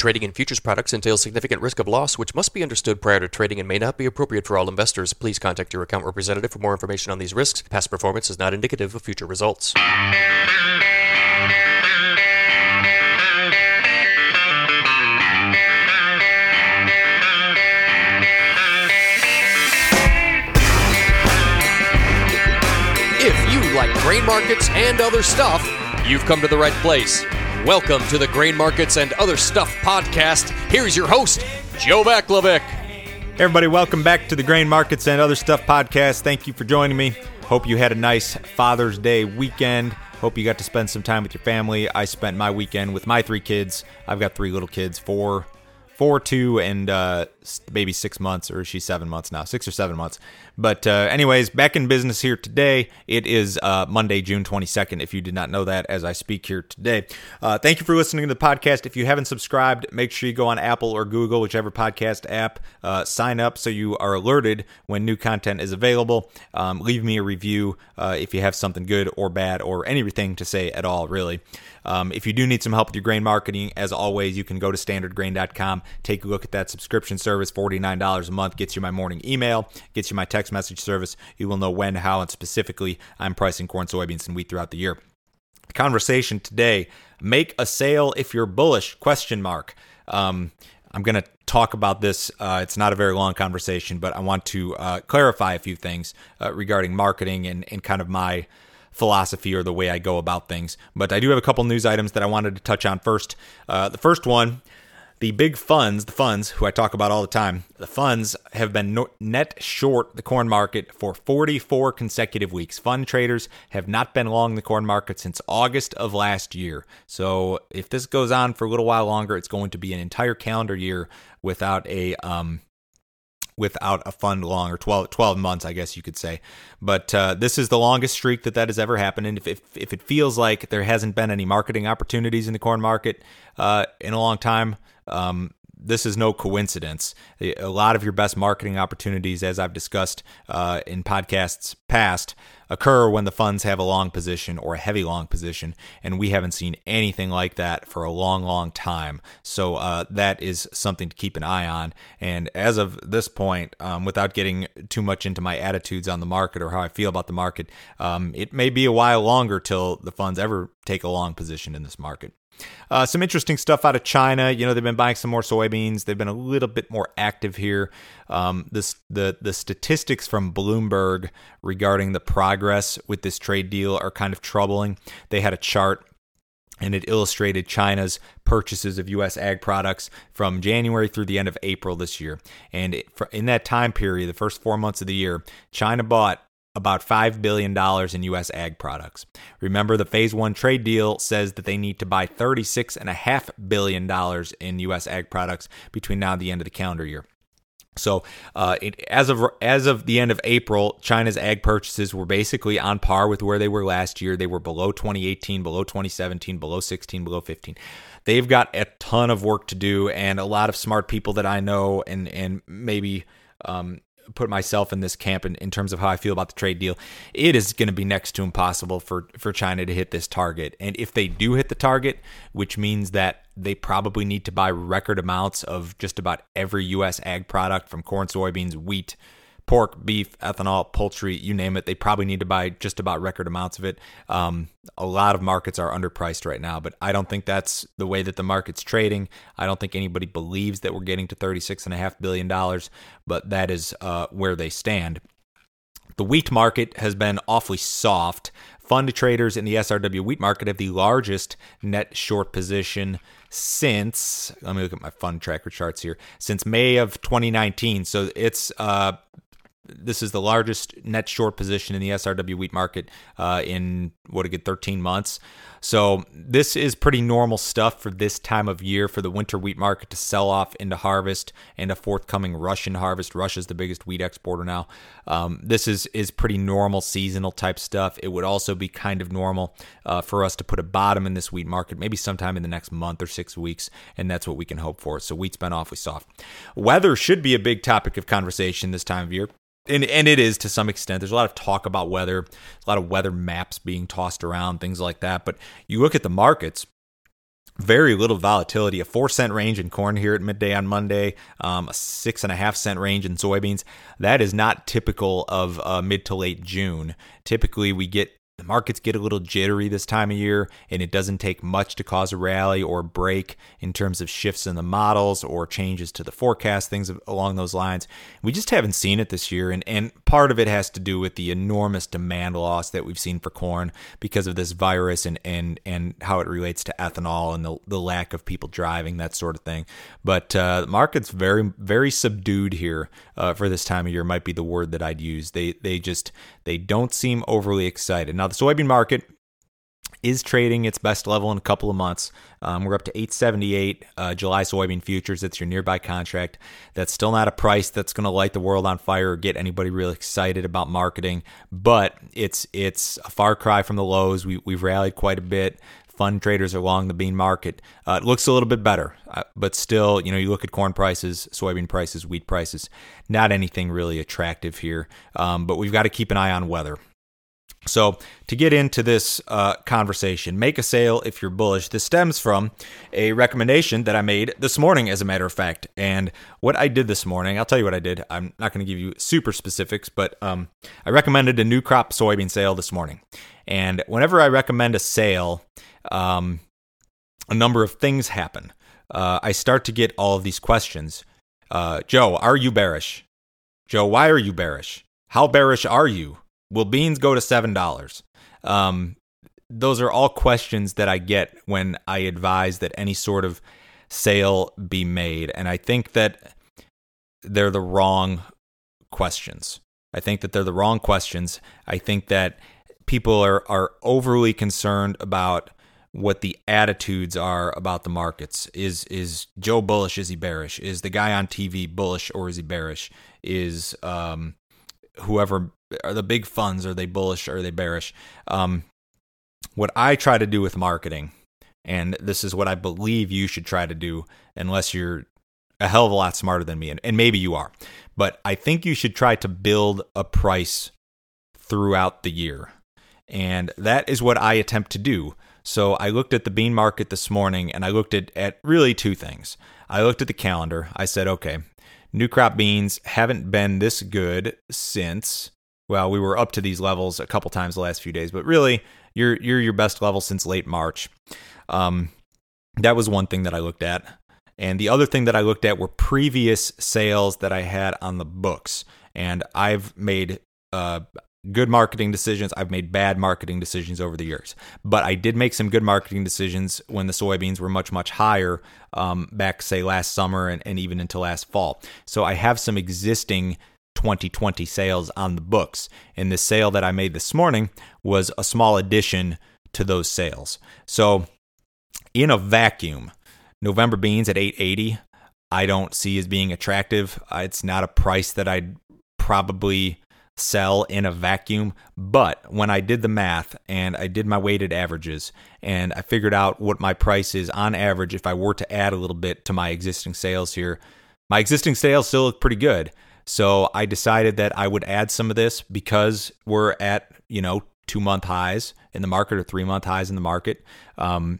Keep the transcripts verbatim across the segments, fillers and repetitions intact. Trading in futures products entails significant risk of loss, which must be understood prior to trading and may not be appropriate for all investors. Please contact your account representative for more information on these risks. Past performance is not indicative of future results. If you like grain markets and other stuff, you've come to the right place. Welcome to the Grain Markets and Other Stuff podcast. Here's your host, Joe Baklavik. Everybody, welcome back to the Grain Markets and Other Stuff podcast. Thank you for joining me. Hope you had a nice Father's Day weekend. Hope you got to spend some time with your family. I spent my weekend with my three kids. I've got three little kids, four, four, two, and uh, maybe six months, or is she seven months now? Six or seven months. But uh, anyways, back in business here today. It is uh, Monday, June twenty-second, if you did not know that as I speak here today. Uh, thank you for listening to the podcast. If you haven't subscribed, make sure you go on Apple or Google, whichever podcast app. Uh, sign up so you are alerted when new content is available. Um, leave me a review uh, if you have something good or bad or anything to say at all, really. Um, if you do need some help with your grain marketing, as always, you can go to standard grain dot com. Take a look at that subscription service. forty-nine dollars a month gets you my morning email, gets you my text message service. You will know when, how, and specifically I'm pricing corn, soybeans, and wheat throughout the year. The conversation today: make a sale if you're bullish, question mark. Um, I'm going to talk about this. Uh, it's not a very long conversation, but I want to uh, clarify a few things uh, regarding marketing and, and kind of my philosophy or the way I go about things. But I do have a couple news items that I wanted to touch on first. Uh, the first one, the big funds, the funds who I talk about all the time, the funds have been no- net short the corn market for forty-four consecutive weeks. Fund traders have not been long the corn market since August of last year. So if this goes on for a little while longer, it's going to be an entire calendar year without a um, without a fund long, or twelve, twelve months, I guess you could say. But uh, this is the longest streak that that has ever happened. And if, if, if it feels like there hasn't been any marketing opportunities in the corn market uh, in a long time, um, this is no coincidence. A lot of your best marketing opportunities, as I've discussed uh, in podcasts past, occur when the funds have a long position or a heavy long position, and we haven't seen anything like that for a long, long time. So uh, that is something to keep an eye on. And as of this point, um, without getting too much into my attitudes on the market or how I feel about the market, um, it may be a while longer till the funds ever take a long position in this market. Uh, some interesting stuff out of China. You know, they've been buying some more soybeans. They've been a little bit more active here. Um, this, the, the statistics from Bloomberg regarding the progress with this trade deal are kind of troubling. They had a chart, and it illustrated China's purchases of U S ag products from January through the end of April this year. And it, in that time period, the first four months of the year, China bought about five billion dollars in U S ag products. Remember, the Phase One trade deal says that they need to buy thirty-six point five billion dollars in U S ag products between now and the end of the calendar year. So uh, it, as of as of the end of April, China's ag purchases were basically on par with where they were last year. They were below twenty eighteen, below twenty seventeen, below sixteen, below fifteen. They've got a ton of work to do, and a lot of smart people that I know, and, and maybe um, – put myself in this camp in, in terms of how I feel about the trade deal. It is going to be next to impossible for, for China to hit this target. And if they do hit the target, which means that they probably need to buy record amounts of just about every U S ag product, from corn, soybeans, wheat, pork, beef, ethanol, poultry, you name it. They probably need to buy just about record amounts of it. Um, a lot of markets are underpriced right now, but I don't think that's the way that the market's trading. I don't think anybody believes that we're getting to thirty-six point five billion dollars, but that is uh, where they stand. The wheat market has been awfully soft. Fund traders in the S R W wheat market have the largest net short position since, let me look at my fund tracker charts here, since May of twenty nineteen. So it's... Uh, This is the largest net short position in the S R W wheat market uh, in, what, a good thirteen months. So this is pretty normal stuff for this time of year for the winter wheat market to sell off into harvest and a forthcoming Russian harvest. Russia's the biggest wheat exporter now. Um, this is, is pretty normal seasonal type stuff. It would also be kind of normal uh, for us to put a bottom in this wheat market, maybe sometime in the next month or six weeks, and that's what we can hope for. So wheat's been awfully soft. Weather should be a big topic of conversation this time of year. And and it is to some extent. There's a lot of talk about weather, a lot of weather maps being tossed around, things like that. But you look at the markets, very little volatility, a four cent range in corn here at midday on Monday, um, a six and a half cent range in soybeans. That is not typical of uh, mid to late June. Typically, we get the markets get a little jittery this time of year, and it doesn't take much to cause a rally or a break in terms of shifts in the models or changes to the forecast, things along those lines. We just haven't seen it this year, and, and part of it has to do with the enormous demand loss that we've seen for corn because of this virus and and, and how it relates to ethanol and the, the lack of people driving, that sort of thing. But uh, the market's very, very subdued here uh, for this time of year might be the word that I'd use. They, they just they don't seem overly excited. Now, the soybean market is trading its best level in a couple of months. Um, we're up to eight seventy-eight uh, July soybean futures. It's your nearby contract. That's still not a price that's going to light the world on fire or get anybody really excited about marketing, but it's it's a far cry from the lows. We, we've rallied quite a bit. Fund traders are long the bean market. Uh, it looks a little bit better, uh, but still, you know, you look at corn prices, soybean prices, wheat prices, not anything really attractive here, um, but we've got to keep an eye on weather. So to get into this uh, conversation, make a sale if you're bullish. This stems from a recommendation that I made this morning, as a matter of fact. And what I did this morning, I'll tell you what I did. I'm not going to give you super specifics, but um, I recommended a new crop soybean sale this morning. And whenever I recommend a sale, um, a number of things happen. Uh, I start to get all of these questions. Uh, Joe, are you bearish? Joe, why are you bearish? How bearish are you? Will beans go to seven dollars? Um, those are all questions that I get when I advise that any sort of sale be made. And I think that they're the wrong questions. I think that they're the wrong questions. I think that people are, are overly concerned about what the attitudes are about the markets. Is is Joe bullish? Is he bearish? Is the guy on T V bullish or is he bearish? Is um, whoever... Are the big funds, are they bullish or are they bearish? Um, what I try to do with marketing, and this is what I believe you should try to do, unless you're a hell of a lot smarter than me, and, and maybe you are, but I think you should try to build a price throughout the year. And that is what I attempt to do. So I looked at the bean market this morning, and I looked at, at really two things. I looked at the calendar. I said, okay, new crop beans haven't been this good since... Well, we were up to these levels a couple times the last few days, but really, you're you're your best level since late March. Um, that was one thing that I looked at. And the other thing that I looked at were previous sales that I had on the books. And I've made uh, good marketing decisions. I've made bad marketing decisions over the years. But I did make some good marketing decisions when the soybeans were much, much higher um, back, say, last summer and, and even into last fall. So I have some existing twenty twenty sales on the books. And the sale that I made this morning was a small addition to those sales. So in a vacuum, November beans at eight eighty, I don't see as being attractive. It's not a price that I'd probably sell in a vacuum. But when I did the math and I did my weighted averages and I figured out what my price is on average, if I were to add a little bit to my existing sales here, my existing sales still look pretty good. So I decided that I would add some of this because we're at, you know, two-month highs in the market or three-month highs in the market. Um,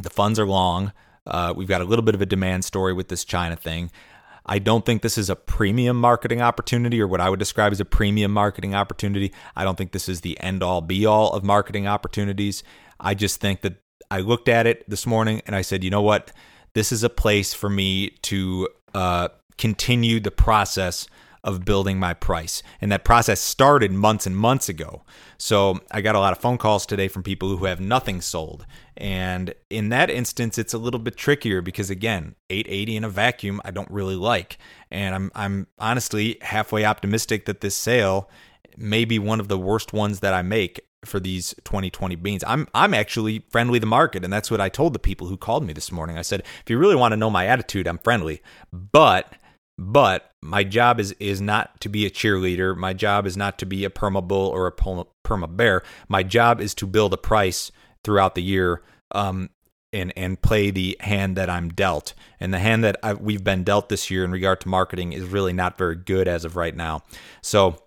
the funds are long. Uh, we've got a little bit of a demand story with this China thing. I don't think this is a premium marketing opportunity or what I would describe as a premium marketing opportunity. I don't think this is the end-all, be-all of marketing opportunities. I just think that I looked at it this morning and I said, you know what? This is a place for me to... Uh, continue the process of building my price. And that process started months and months ago. So I got a lot of phone calls today from people who have nothing sold. And in that instance, it's a little bit trickier because again, eight eighty in a vacuum, I don't really like. And I'm I'm honestly halfway optimistic that this sale may be one of the worst ones that I make for these twenty twenty beans. I'm I'm actually friendly to the market. And that's what I told the people who called me this morning. I said, if you really want to know my attitude, I'm friendly. But But my job is, is not to be a cheerleader. My job is not to be a perma bull or a perma, perma bear. My job is to build a price throughout the year um, and and play the hand that I'm dealt. And the hand that I, we've been dealt this year in regard to marketing is really not very good as of right now. So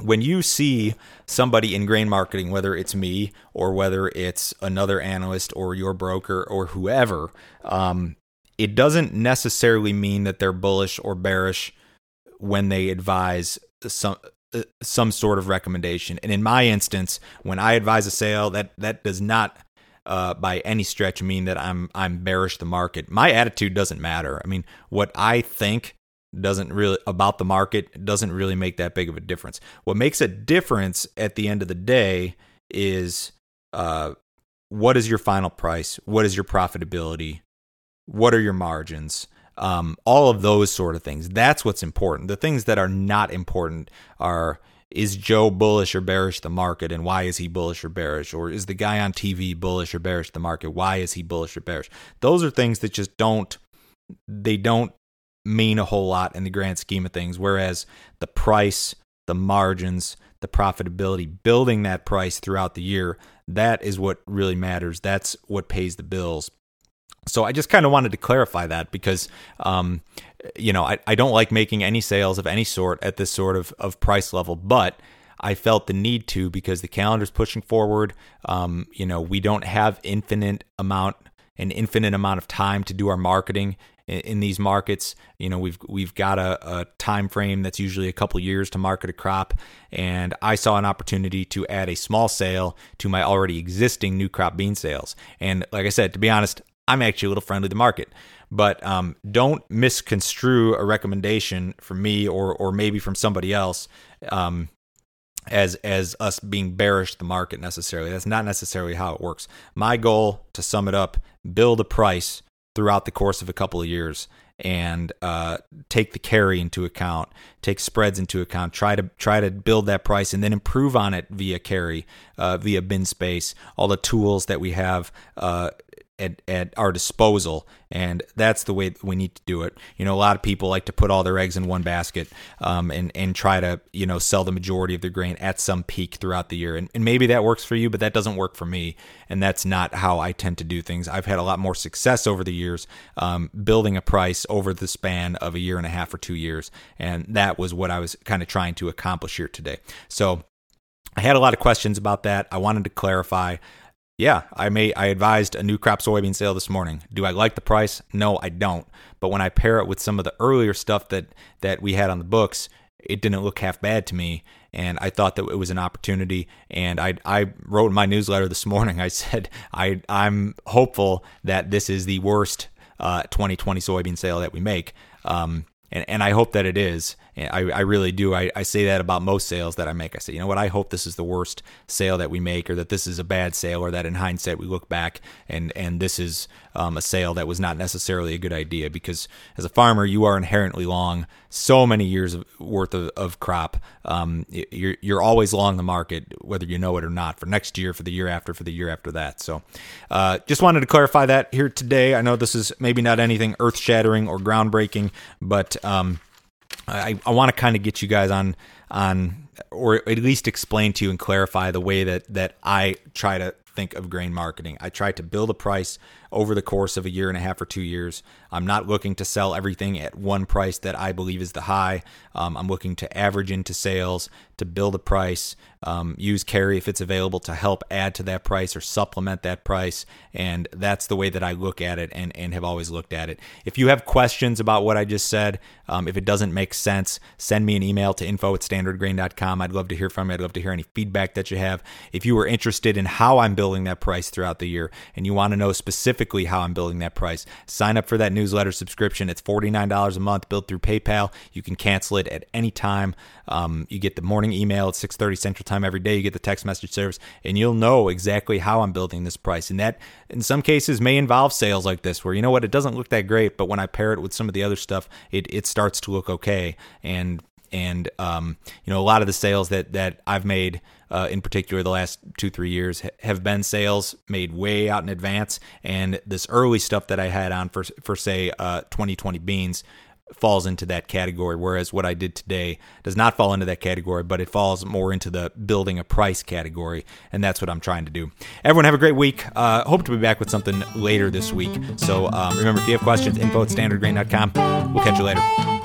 when you see somebody in grain marketing, whether it's me or whether it's another analyst or your broker or whoever, um, it doesn't necessarily mean that they're bullish or bearish when they advise some uh, some sort of recommendation. And in my instance, when I advise a sale, that that does not uh, by any stretch mean that I'm I'm bearish the market. My attitude doesn't matter. I mean, what I think doesn't really about the market doesn't really make that big of a difference. What makes a difference at the end of the day is uh, what is your final price? What is your profitability? What are your margins? Um, all of those sort of things. That's what's important. The things that are not important are, is Joe bullish or bearish the market, and why is he bullish or bearish? Or is the guy on T V bullish or bearish the market? Why is he bullish or bearish? Those are things that just don't, they don't mean a whole lot in the grand scheme of things, whereas the price, the margins, the profitability, building that price throughout the year, that is what really matters. That's what pays the bills. So I just kind of wanted to clarify that because, um, you know, I, I don't like making any sales of any sort at this sort of, of price level, but I felt the need to because the calendar's pushing forward. Um, you know, we don't have infinite amount, an infinite amount of time to do our marketing in these markets. You know, we've we've got a, a time frame that's usually a couple years to market a crop, and I saw an opportunity to add a small sale to my already existing new crop bean sales. And like I said, to be honest, I'm actually a little friendly to the market, but um, don't misconstrue a recommendation from me or or maybe from somebody else um, as as us being bearish the market necessarily. That's not necessarily how it works. My goal, to sum it up, build a price throughout the course of a couple of years, and uh, take the carry into account, take spreads into account, try to try to build that price and then improve on it via carry, uh, via bin space, all the tools that we have uh, at at our disposal, and that's the way that we need to do it. You know, a lot of people like to put all their eggs in one basket, um, and and try to you know sell the majority of their grain at some peak throughout the year, and, and maybe that works for you, but that doesn't work for me, and that's not how I tend to do things. I've had a lot more success over the years um, building a price over the span of a year and a half or two years, and that was what I was kind of trying to accomplish here today. So I had a lot of questions about that. I wanted to clarify. Yeah, I may. I advised a new crop soybean sale this morning. Do I like the price? No, I don't. But when I pair it with some of the earlier stuff that, that we had on the books, it didn't look half bad to me, and I thought that it was an opportunity. And I I wrote in my newsletter this morning. I said I I'm hopeful that this is the worst uh, twenty twenty soybean sale that we make. Um, And, and I hope that it is. I, I really do. I, I say that about most sales that I make. I say, you know what, I hope this is the worst sale that we make, or that this is a bad sale, or that in hindsight we look back and, and this is um, a sale that was not necessarily a good idea, because as a farmer, you are inherently long so many years of, worth of, of crop. Um, you're, you're always long the market, whether you know it or not, for next year, for the year after, for the year after that. So uh, just wanted to clarify that here today. I know this is maybe not anything earth-shattering or groundbreaking, but Um, I, I want to kind of get you guys on, on, or at least explain to you and clarify the way that, that I try to think of grain marketing. I try to build a price over the course of a year and a half or two years. I'm not looking to sell everything at one price that I believe is the high. Um, I'm looking to average into sales, to build a price, um, use carry if it's available to help add to that price or supplement that price. And that's the way that I look at it and, and have always looked at it. If you have questions about what I just said, um, if it doesn't make sense, send me an email to info at standard grain dot com. I'd love to hear from you. I'd love to hear any feedback that you have. If you were interested in how I'm building building that price throughout the year, and you want to know specifically how I'm building that price, sign up for that newsletter subscription. It's forty-nine dollars a month, billed through PayPal. You can cancel it at any time. Um, you get the morning email at six thirty Central Time every day. You get the text message service, and you'll know exactly how I'm building this price. And that, in some cases, may involve sales like this, where, you know what, it doesn't look that great, but when I pair it with some of the other stuff, it it starts to look okay. And And, um, you know, a lot of the sales that, that I've made, uh, in particular the last two, three years ha- have been sales made way out in advance. And this early stuff that I had on for, for say, uh, twenty twenty beans falls into that category. Whereas what I did today does not fall into that category, but it falls more into the building a price category. And that's what I'm trying to do. Everyone have a great week. Uh, hope to be back with something later this week. So, um, remember, if you have questions, info at standard grain dot com. We'll catch you later.